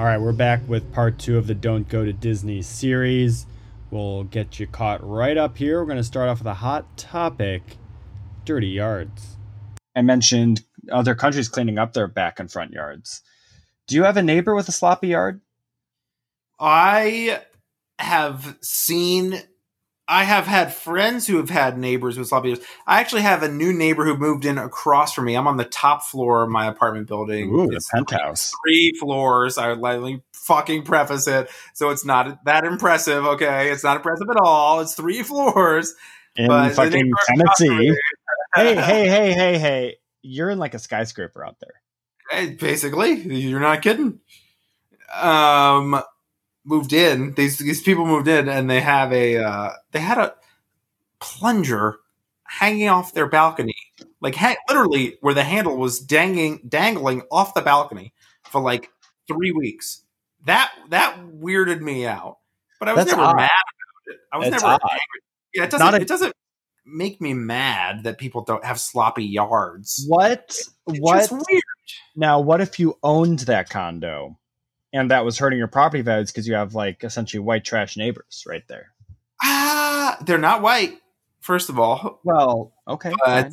All right, we're back with part two of the Don't Go to Disney series. We'll get you caught right up here. We're going to start off with a hot topic, dirty yards. I mentioned other countries cleaning up their back and front yards. Do you have a neighbor with a sloppy yard? I have had friends who have had neighbors with sloppy yards. I actually have a new neighbor who moved in across from me. I'm on the top floor of my apartment building. Ooh, it's the penthouse. Three floors. I would lightly fucking preface it. So it's not that impressive, okay? It's not impressive at all. It's three floors. In but fucking Tennessee. Hey. You're in like a skyscraper out there. Hey, basically, you're not kidding. Moved in. These people moved in, and they have they had a plunger hanging off their balcony, like literally where the handle was dangling off the balcony for like 3 weeks. That weirded me out, but I was mad about it. I was never angry. Yeah, it doesn't make me mad that people don't have sloppy yards. It's just weird. Now, what if you owned that condo? And that was hurting your property values because you have like essentially white trash neighbors right there. They're not white, first of all. Well, okay. But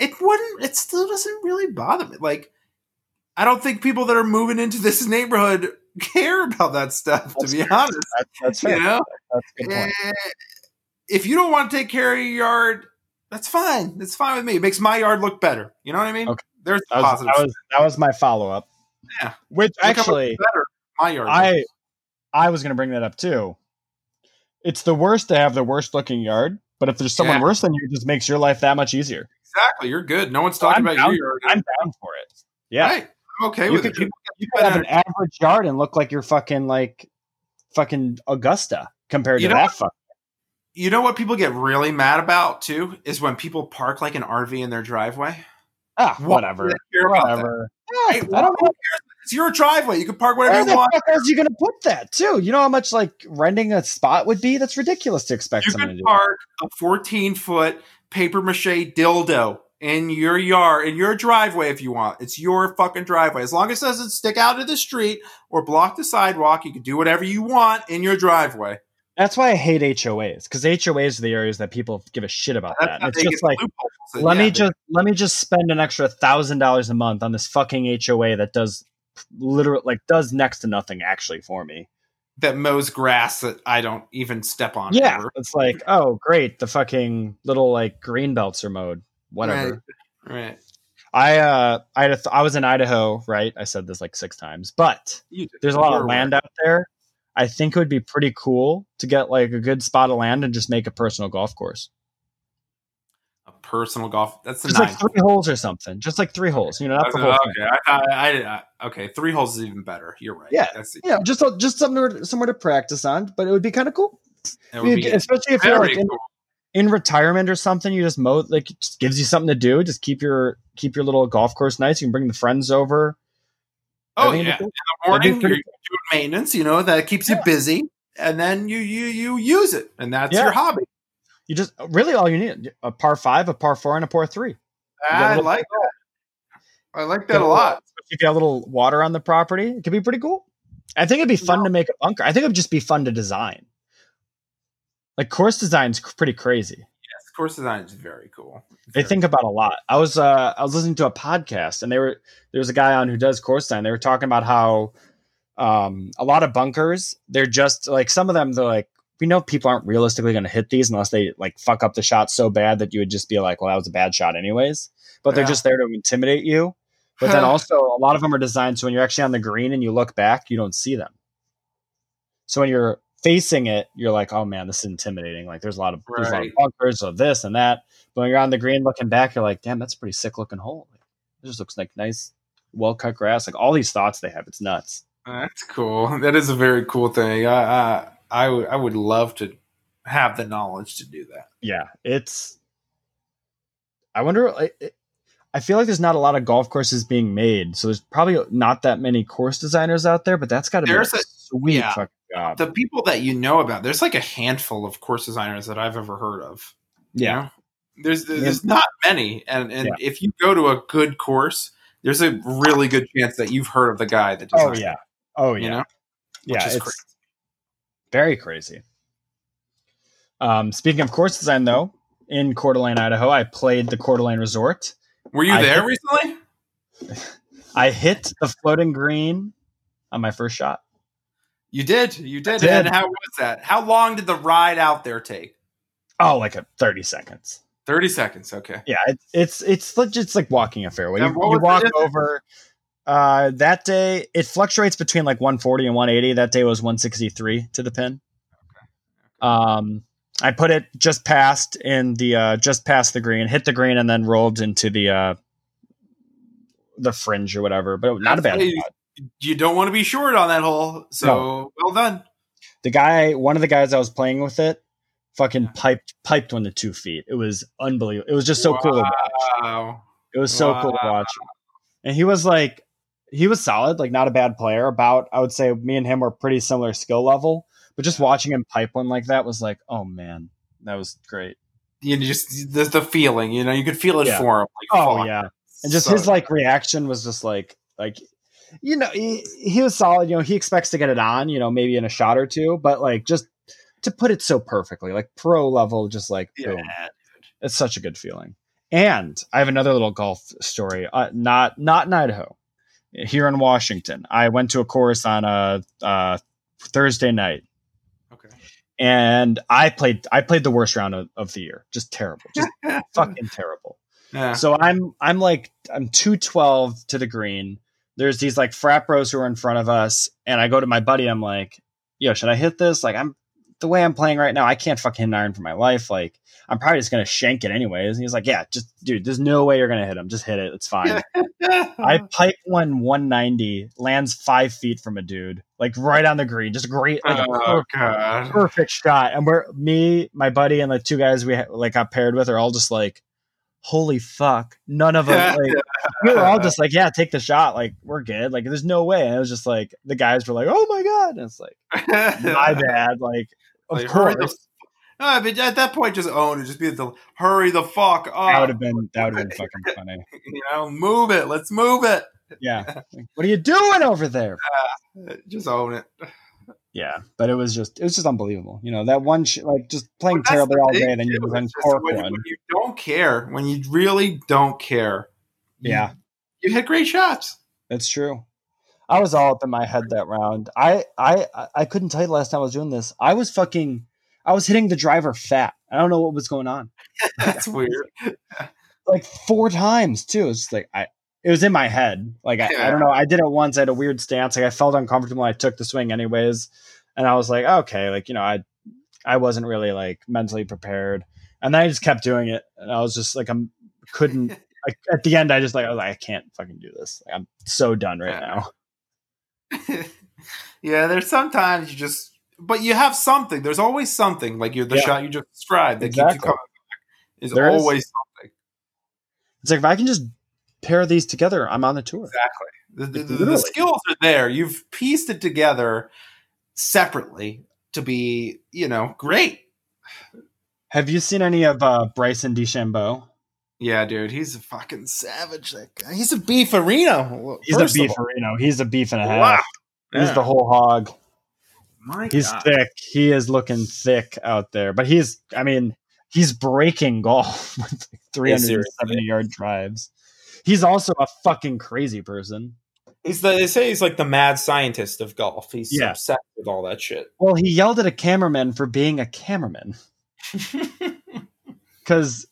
it still doesn't really bother me. Like, I don't think people that are moving into this neighborhood care about that stuff, to be honest. That's fair. You know? That's a good point. If you don't want to take care of your yard, that's fine. That's fine with me. It makes my yard look better. You know what I mean? Okay. That was my follow-up. Yeah, which actually, I was going to bring that up too. It's the worst to have the worst looking yard, but if there's someone worse than you, it just makes your life that much easier. Exactly, you're good. No one's talking about your yard. I'm down for it. Yeah, right. I'm okay with it. You could have an average yard and look like you're fucking Augusta compared to that. You know what people get really mad about too is when people park like an RV in their driveway. Ah, whatever. Yeah, hey, I don't know. It's your driveway. You can park whatever you want. Where the fuck else are you going to put that, too? You know how much like renting a spot would be? That's ridiculous to expect someone to do. You can park a 14-foot papier-mâché dildo in your yard, in your driveway if you want. It's your fucking driveway. As long as it doesn't stick out to the street or block the sidewalk, you can do whatever you want in your driveway. That's why I hate HOAs, because HOAs are the areas that people give a shit about. It's just like, let me just spend an extra $1,000 a month on this fucking HOA that does literally does next to nothing actually for me. That mows grass that I don't even step on. Yeah, ever. It's like, oh great, the fucking little like green belts are mowed. Whatever. Right. I was in Idaho, right? I said this like 6 times, but there's a lot of land out there. I think it would be pretty cool to get like a good spot of land and just make a personal golf course. A personal golf. That's just like 3 holes or something. Just like 3 holes, you know, not the whole thing. Okay. 3 holes is even better. You're right. Yeah. Just somewhere to practice on, but it would be kind of cool. Especially if you're like in retirement or something, you just mow, like it just gives you something to do. Just keep your little golf course nice. You can bring the friends over. Oh yeah, in the morning you're doing maintenance. You know that keeps you busy, and then you use it, and that's your hobby. You just really all you need a par 5, a par 4, and a par 3. I like that. I like that a lot. If you got a little water on the property, it could be pretty cool. I think it'd be fun to make a bunker. I think it'd just be fun to design. Like course design's pretty crazy. Yes, course design is very cool. They think about a lot. I was listening to a podcast, and there was a guy on who does course design. They were talking about how a lot of bunkers, they're just like some of them. They're like, we know people aren't realistically going to hit these unless they like fuck up the shot so bad that you would just be like, well, that was a bad shot anyways. But they're just there to intimidate you. But then also a lot of them are designed so when you're actually on the green and you look back, you don't see them. So when you're facing it, you're like, oh man, this is intimidating. Like there's a lot of bunkers of this and that. But when you're on the green looking back, you're like, damn, that's a pretty sick looking hole. Like, it just looks like nice, well cut grass. Like all these thoughts they have, it's nuts. That's cool. That is a very cool thing. I would love to have the knowledge to do that. Yeah, I wonder. I feel like there's not a lot of golf courses being made, so there's probably not that many course designers out there. But that's got to be a sweet fucking job. The people that you know about, there's like a handful of course designers that I've ever heard of. Yeah, you know? There's not many, and if you go to a good course, there's a really good chance that you've heard of the guy that does. Oh yeah. You know? Yeah. Which is crazy. Very crazy. Speaking of course design though, in Coeur d'Alene, Idaho, I played the Coeur d'Alene Resort. Were you there recently? I hit the floating green on my first shot. You did. And how was that? How long did the ride out there take? Oh, like 30 seconds. 30 seconds. Okay. Yeah. It's like walking a fairway. You walk over that day. It fluctuates between like 140 and 180. That day was 163 to the pin. Okay. I put it just past the green, hit the green and then rolled into the fringe or whatever, but not a bad shot. You don't want to be short on that hole. So no. Well done. One of the guys I was playing with it fucking piped on the 2 feet. It was unbelievable. It was just so cool to watch. It was so cool to watch. And he was solid, like not a bad player. I would say me and him were pretty similar skill level, but just watching him pipe one like that was like, oh man, that was great. You just the feeling, you know, you could feel it for him. Like, oh yeah. And just so his like reaction was just like, you know, he was solid. You know, he expects to get it on, you know, maybe in a shot or two, but like just to put it so perfectly, like pro level, just like, boom. Yeah, it's such a good feeling. And I have another little golf story. Not in Idaho, here in Washington. I went to a course on a Thursday night. Okay. And I played the worst round of the year. Just terrible. Just fucking terrible. Yeah. So I'm 212 to the green. There's these like frat bros who are in front of us. And I go to my buddy. I'm like, yo, should I hit this? Like the way I'm playing right now, I can't fucking hit an iron for my life. Like I'm probably just going to shank it anyways. And he's like, yeah, just dude, there's no way you're going to hit him. Just hit it. It's fine. I pipe 190, lands 5 feet from a dude, like right on the green. Just great. Like, perfect shot. And my buddy and like two guys we like got paired with are all just like, holy fuck, none of them like, we were all just like, yeah, take the shot, like we're good, like there's no way. And it was just like the guys were like, oh my god. And it's like, my bad, like of course. But at that point just own it, just be the hurry the fuck up. That would have been fucking funny. You know, move it, let's move it. Yeah. Like, what are you doing over there? Just own it. Yeah, but it was just unbelievable. You know, that one, like just playing terribly all day, then you then cork one. When you don't care, when you really don't care. Yeah. You hit great shots. That's true. I was all up in my head that round. I couldn't tell you the last time I was doing this. I was hitting the driver fat. I don't know what was going on. That's weird. Like 4 times too. It's just like, it was in my head. Like, I don't know. I did it once. I had a weird stance. Like I felt uncomfortable. I took the swing anyways. And I was like, okay, like, you know, I wasn't really like mentally prepared. And then I just kept doing it. And I was just like, at the end, I just like, I was like, I can't fucking do this. Like, I'm so done right now. Yeah. There's sometimes but you have something, there's always something like you're the shot you just described that keeps you coming back. There's always something. It's like, if I can just pair these together, I'm on the tour. Exactly. The skills are there. You've pieced it together separately to be, you know, great. Have you seen any of Bryson DeChambeau? Yeah, dude, he's a fucking savage. That guy. He's a beefarino. He's a beef and a half. Wow. Yeah. He's the whole hog. He's thick. He is looking thick out there. But he's breaking golf with 370-yard drives. He's also a fucking crazy person. They say he's like the mad scientist of golf. He's obsessed with all that shit. Well, he yelled at a cameraman for being a cameraman. Because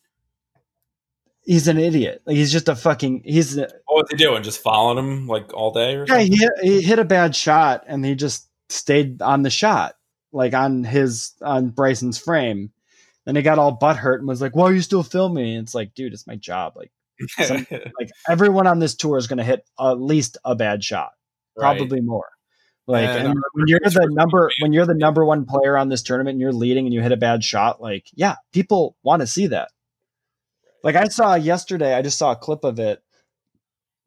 he's an idiot. Like, he's just a fucking... What was he doing? Just following him like all day or something? Yeah, he hit a bad shot and he just stayed on the shot. Like on Bryson's frame. Then he got all butthurt and was like, why are you still filming? And it's like, dude, it's my job. Like, like everyone on this tour is going to hit at least a bad shot, probably more. Like, and when you're the number one player on this tournament and you're leading and you hit a bad shot, like, yeah, people want to see that. Like I just saw a clip of it.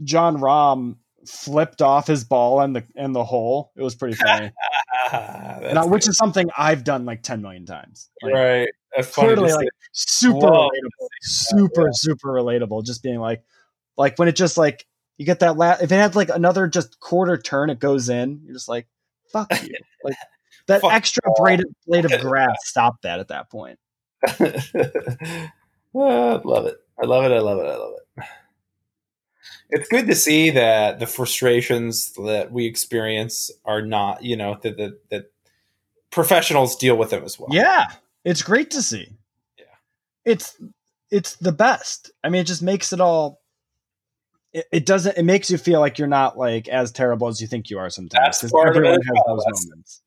John Rahm flipped off his ball in the hole. It was pretty funny. Which is something I've done like 10 million times. Like, right. That's totally like super relatable, super relatable. Just being like when it just like You get that last, if it had like another just quarter turn, it goes in. You're just like, fuck you. Like that extra blade of grass stopped that at that point. Oh, I love it. It's good to see that the frustrations that we experience are not, you know, that professionals deal with them as well. Yeah. It's great to see. Yeah. It's the best. I mean, it just makes it all, it makes you feel like you're not like as terrible as you think you are sometimes. That's part of it.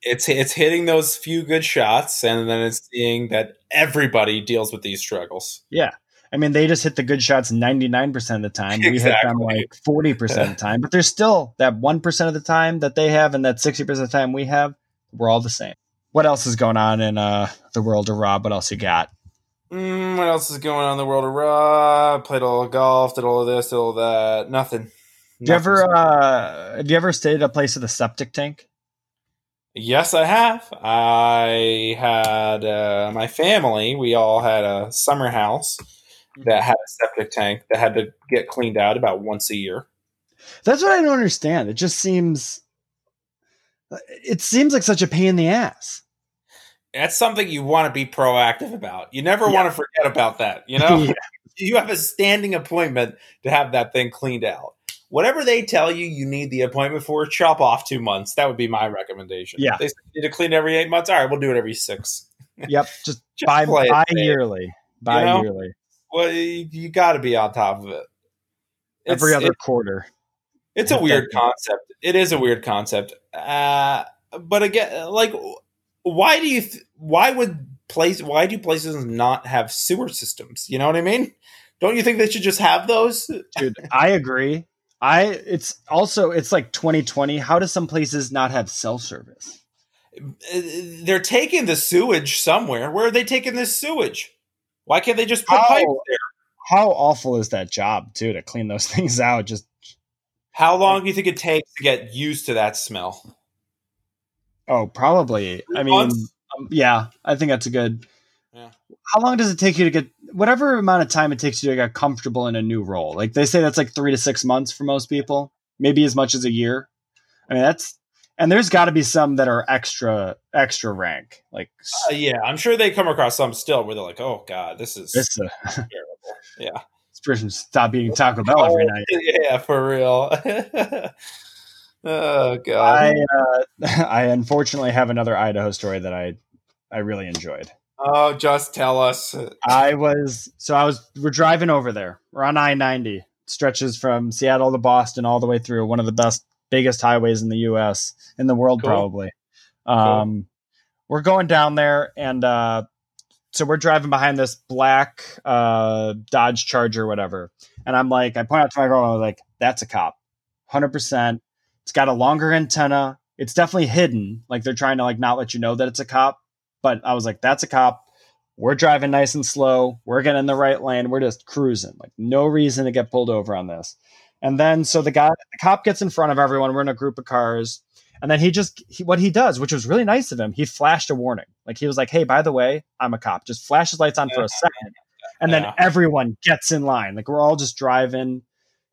It's hitting those few good shots, and then it's seeing that everybody deals with these struggles. Yeah. I mean, they just hit the good shots 99% of the time. We hit them like 40% of the time, but there's still that 1% of the time that they have and that 60% of the time we have. We're all the same. What else is going on in the world of Rob? What else you got? What else is going on in the world of Rob? Played a little golf, did all of this, did all of that. Nothing. Have you ever stayed at a place with a septic tank? Yes, I have. I had my family. We all had a summer house that had a septic tank that had to get cleaned out about once a year. That's what I don't understand. It just seems... It seems like such a pain in the ass. That's something you want to be proactive about. You never want to forget about that. You know, You have a standing appointment to have that thing cleaned out. Whatever they tell you, you need the appointment for, chop off 2 months. That would be my recommendation. Yeah. They say you need to clean every 8 months. All right, we'll do it every 6. Yep. Just bi-yearly. Bi-yearly. You know? Well, you got to be on top of it. Every other quarter. It's a weird concept. It is a weird concept. But again, like, why do places not have sewer systems? You know what I mean? Don't you think they should just have those? Dude, I agree. It's like 2020. How do some places not have cell service? They're taking the sewage somewhere. Where are they taking this sewage? Why can't they just put pipe there? How awful is that job too, to clean those things out? How long do you think it takes to get used to that smell? Oh, probably. I mean, yeah, I think that's a good. Yeah. How long does it take you to get whatever amount of time it takes you to get comfortable in a new role? Like they say, that's like 3 to 6 months for most people, maybe as much as a year. I mean, and there's got to be some that are extra rank. Like, yeah, I'm sure they come across some still where they're like, oh God, this is terrible. Yeah. Stop eating Taco Bell every night. Yeah, for real. Oh God. I unfortunately have another Idaho story that I really enjoyed. Oh, just tell us. We're driving over there. We're on I-90. It stretches from Seattle to Boston all the way through one of the biggest highways in the U.S. in the world, probably. Cool. We're going down there and, so we're driving behind this black Dodge Charger, whatever. And I'm like, I point out to my girl, I was like, that's a cop. 100%. It's got a longer antenna. It's definitely hidden. Like they're trying to like not let you know that it's a cop. But I was like, that's a cop. We're driving nice and slow. We're getting in the right lane. We're just cruising. Like no reason to get pulled over on this. And then so the cop gets in front of everyone. We're in a group of cars. And then what he does, which was really nice of him, he flashed a warning. Like he was like, hey, by the way, I'm a cop. Just flash his lights on for a second. And then everyone gets in line. Like we're all just driving,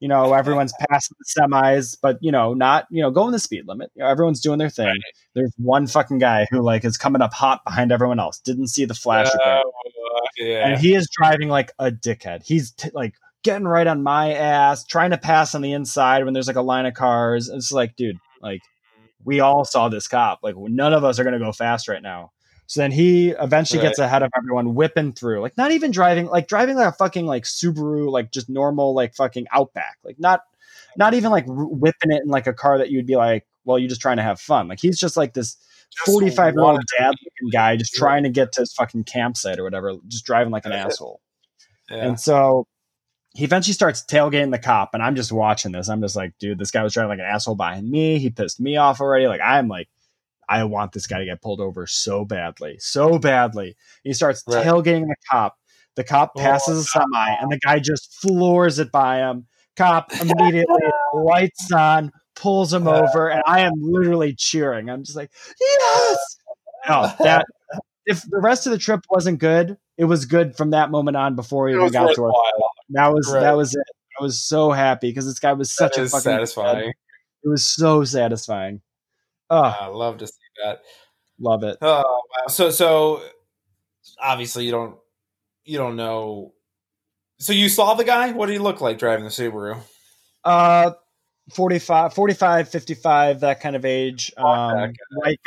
you know, everyone's passing the semis, but you know, not, you know, going the speed limit. You know, everyone's doing their thing. Right. There's one fucking guy who like is coming up hot behind everyone else. Didn't see the flash. Yeah. And he is driving like a dickhead. He's like getting right on my ass, trying to pass on the inside when there's like a line of cars. It's like, dude, like, we all saw this cop. Like none of us are going to go fast right now. So then he eventually gets ahead of everyone, whipping through, like not even driving like a fucking like Subaru, like just normal, like fucking Outback, like not even like whipping it in like a car that you'd be like, well, you're just trying to have fun. Like he's just like this 45-year-old dad looking guy just trying to get to his fucking campsite or whatever, just driving like an asshole. Yeah. And so he eventually starts tailgating the cop, and I'm just watching this. I'm just like, dude, this guy was driving like an asshole behind me. He pissed me off already. Like, I'm like, I want this guy to get pulled over so badly, so badly. He starts tailgating the cop. The cop passes a semi, and the guy just floors it by him. Cop immediately lights on, pulls him over, and I am literally cheering. I'm just like, yes! Oh, that... If the rest of the trip wasn't good, it was good from that moment on before we even got to our... That was it. I was so happy because this guy was such a fucking satisfying. Dad. It was so satisfying. Oh, I love to see that. Love it. Oh, wow. So obviously you don't know. So you saw the guy? What did he look like driving the Subaru? 45, 55, that kind of age. White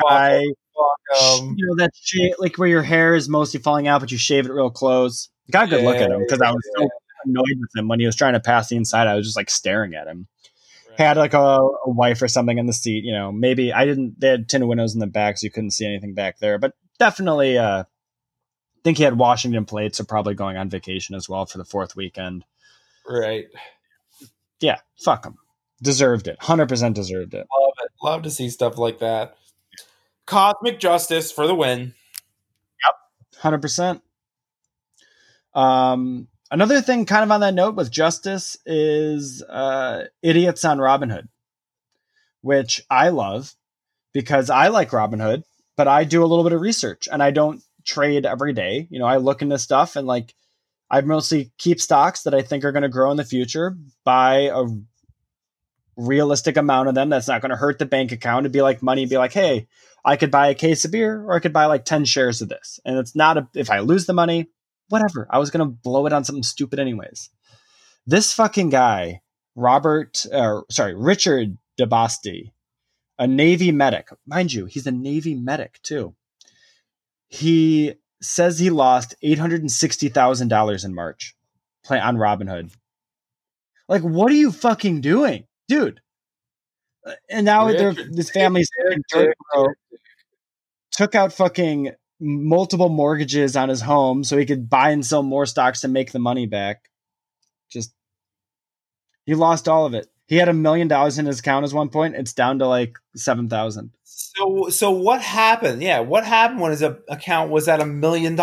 guy. You know, that shit, like where your hair is mostly falling out, but you shave it real close. Got a good look at him because I was so annoyed with him when he was trying to pass the inside. I was just like staring at him. Right. Had like a wife or something in the seat, you know. Maybe I didn't. They had tinted windows in the back, so you couldn't see anything back there. But definitely, think he had Washington plates, so probably going on vacation as well for the fourth weekend. Right. Yeah. Fuck him. Deserved it. 100% deserved it. Love it. Love to see stuff like that. Cosmic justice for the win. Yep. 100%. Another thing kind of on that note with justice is idiots on Robinhood, which I love because I like Robinhood, but I do a little bit of research and I don't trade every day. You know, I look into stuff and like I mostly keep stocks that I think are going to grow in the future, buy a realistic amount of them. That's not going to hurt the bank account. It'd be like money, be like, hey, I could buy a case of beer or I could buy like 10 shares of this. And it's not if I lose the money, whatever. I was going to blow it on something stupid anyways. This fucking guy, Richard DeBosti, a Navy medic. Mind you, he's a Navy medic too. He says he lost $860,000 in March on Robinhood. Like, what are you fucking doing, dude? And now this family's took out fucking multiple mortgages on his home so he could buy and sell more stocks to make the money back. Just, he lost all of it. He had $1 million in his account at one point. It's down to like 7,000. So what happened? Yeah. What happened when his account was at $1 million?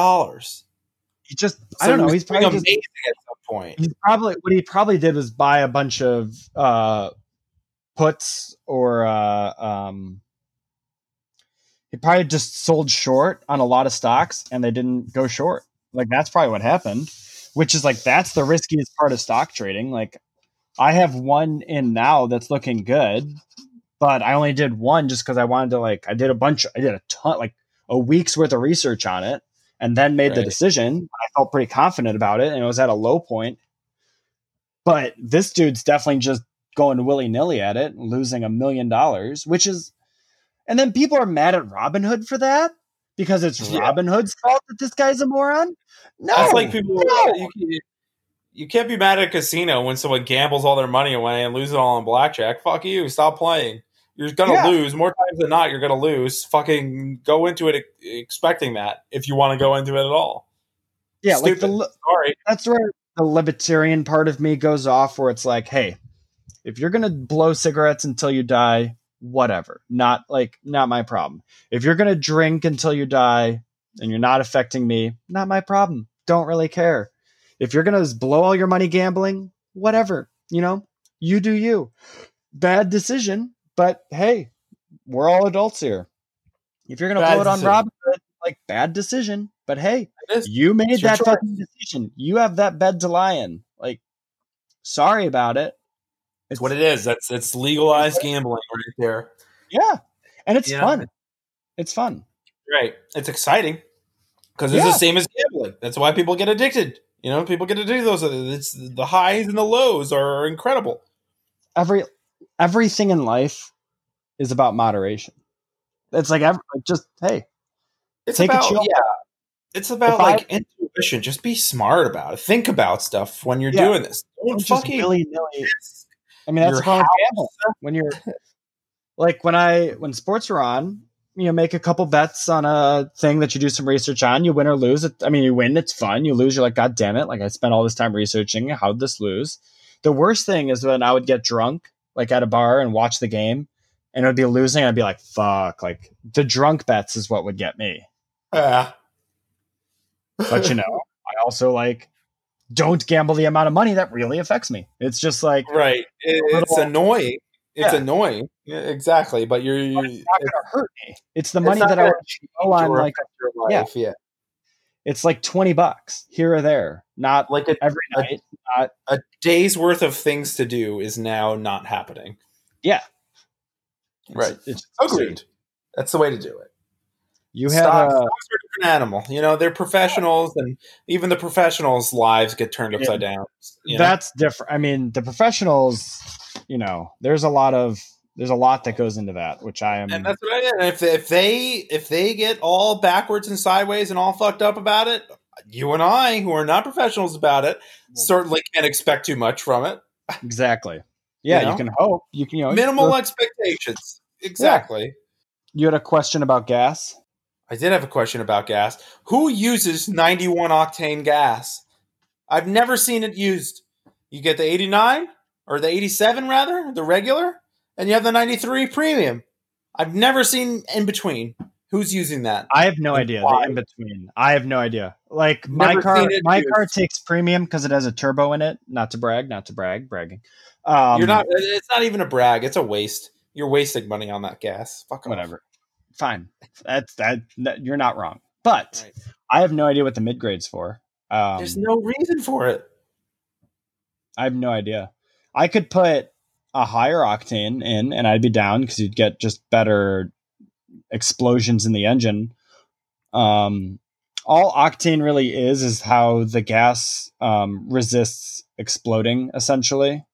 He just, I don't know. He's probably amazing at some point. What he probably did was buy a bunch of, puts or, he probably just sold short on a lot of stocks and they didn't go short. Like, that's probably what happened, which is like, that's the riskiest part of stock trading. Like, I have one in now that's looking good, but I only did one just because I wanted to, like, I did a ton, like a week's worth of research on it and then made the decision. I felt pretty confident about it and it was at a low point, but this dude's definitely just going willy nilly at it and losing $1 million, which is, and then people are mad at Robinhood for that because it's Robinhood's fault that this guy's a moron. No, that's like people. No. You can't be mad at a casino when someone gambles all their money away and loses it all on blackjack. Fuck you. Stop playing. You're going to lose more times than not. You're going to lose. Fucking go into it expecting that if you want to go into it at all. Yeah. Stupid. That's where the libertarian part of me goes off, where it's like, hey, if you're going to blow cigarettes until you die, whatever, not my problem. If you're going to drink until you die and you're not affecting me, not my problem. Don't really care. If you're going to blow all your money gambling, whatever, you know, you do you. Bad decision, but hey, we're all adults here. If you're going to blow it on Robinhood, like, bad decision, but hey, you made that fucking decision. You have that bed to lie in. Like, sorry about it. It's what it is. It's legalized gambling right there. Yeah. And it's fun. It's fun. Right. It's exciting because it's the same as gambling. That's why people get addicted. You know, people get addicted to those. It's the highs and the lows are incredible. Everything in life is about moderation. It's like, just, hey, it's take about, a chill. Yeah. It's about intuition. Just be smart about it. Think about stuff when you're doing this. Don't fucking willy-nilly. I mean, that's how when you're like, when sports are on, you know, make a couple bets on a thing that you do some research on. You win or lose. You win, it's fun. You lose, you're like, God damn it. Like, I spent all this time researching. How'd this lose? The worst thing is when I would get drunk, like at a bar, and watch the game, and it would be losing. And I'd be like, fuck, like the drunk bets is what would get me. But you know, I also don't gamble the amount of money that really affects me. It's just like, right. It's annoying. It's annoying. Yeah, exactly. But it's not going to hurt me. It's the money that I would go on. Like, your life. It's like $20 here or there. Not like every night. A day's worth of things to do is now not happening. Yeah. Right. It's agreed. That's the way to do it. You had stocks are a different animal. You know, they're professionals, and even the professionals' lives get turned upside down. You know? That's different. I mean, the professionals, you know, there's a lot that goes into that, which I am. And that's what I did. And if they get all backwards and sideways and all fucked up about it, you and I, who are not professionals about it, certainly can't expect too much from it. Exactly. Yeah, you know? You can hope. You can, you know, minimal expectations. Exactly. Yeah. You had a question about gas? I did have a question about gas. Who uses 91 octane gas? I've never seen it used. You get the 89 or the 87 rather, the regular, and you have the 93 premium. I've never seen in between. Who's using that? I have no idea. Why? The in between. I have no idea. Like my car takes premium because it has a turbo in it. Not to brag. It's not even a brag. It's a waste. You're wasting money on that gas. Fuck off. Whatever. Fine. That's that. You're not wrong, but right. I have no idea what the mid grade's for. There's no reason for it. I have no idea. I could put a higher octane in and I'd be down because you'd get just better explosions in the engine. All octane really is how the gas resists exploding essentially.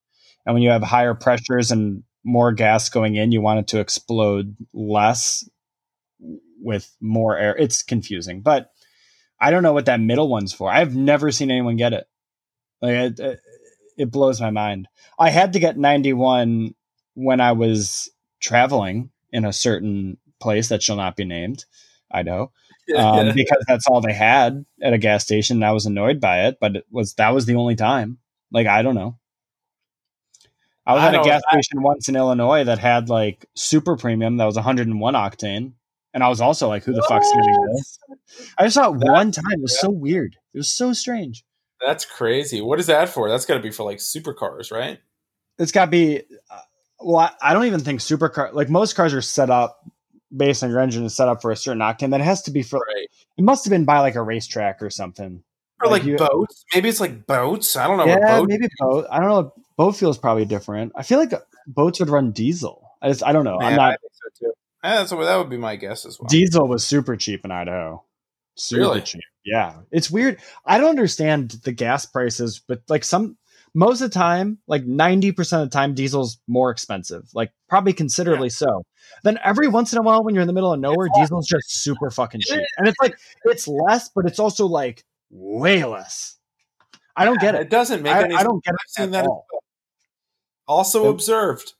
And when you have higher pressures and more gas going in, you want it to explode less with more air. It's confusing, but I don't know what that middle one's for. I've never seen anyone get it. Like it blows my mind. I had to get 91 when I was traveling in a certain place that shall not be named, Idaho, because that's all they had at a gas station. And I was annoyed by it, but that was the only time. Like, I don't know. I was at a gas station once in Illinois that had like super premium that was 101 octane. And I was also like, who the fuck's doing this? I just saw it one time. It was so weird. It was so strange. That's crazy. What is that for? That's got to be for like supercars, right? It's got to be. I don't even think supercar, like most cars are set up based on your engine is set up for a certain octane. That has to be for. Right. It must have been by like a racetrack or something. Or like boats. Maybe it's like boats. I don't know. Yeah, what maybe boat. I don't know. Boat feels probably different. I feel like boats would run diesel. I don't know. Yeah, I'm not. I think so too. Yeah, that would be my guess as well. Diesel was super cheap in Idaho. Super really? Cheap. Yeah. It's weird. I don't understand the gas prices, but like most of the time, like 90% of the time, diesel's more expensive, like probably considerably so. Then every once in a while, when you're in the middle of nowhere, diesel's just super fucking cheap. And it's like, it's less, but it's also like way less. I don't get it. It doesn't make any sense. I don't get it. I've seen that all. As well. Also observed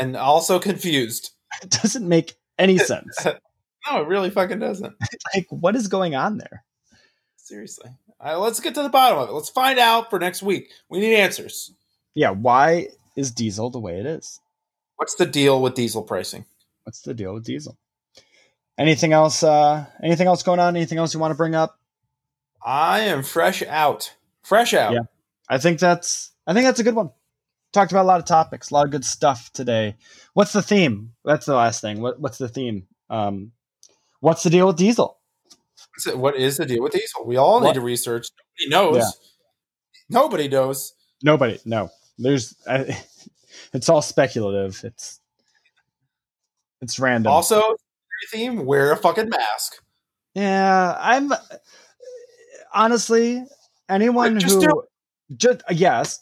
and also confused. It doesn't make any sense. No, it really fucking doesn't. Like, what is going on there? Seriously. All right, let's get to the bottom of it. Let's find out for next week. We need answers. Yeah. Why is diesel the way it is? What's the deal with diesel pricing? What's the deal with diesel? Anything else? Anything else going on? Anything else you want to bring up? I am fresh out. Yeah. I think that's a good one. Talked about a lot of topics, a lot of good stuff today. What's the theme? That's the last thing. What's the theme? What's the deal with diesel? What is the deal with diesel? We all need to research. Nobody knows. Yeah. Nobody knows. Nobody. No. It's all speculative. It's random. Also, theme: wear a fucking mask. Yeah, I'm honestly anyone who.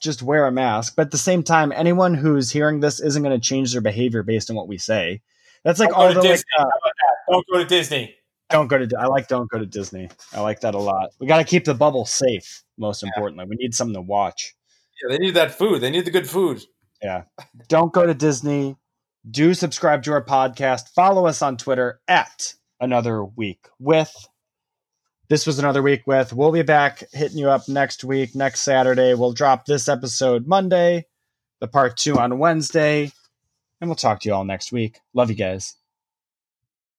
Just wear a mask. But at the same time, anyone who's hearing this isn't going to change their behavior based on what we say. That's like all the like, don't go to Disney. Don't go to Disney. I like that a lot. We got to keep the bubble safe. Most importantly, we need something to watch. Yeah, they need that food. They need the good food. Yeah. Don't go to Disney. Do subscribe to our podcast. Follow us on Twitter at Another Week With. This was Another Week With. We'll be back hitting you up next week, next Saturday. We'll drop this episode Monday, the part 2 on Wednesday, and we'll talk to you all next week. Love you guys.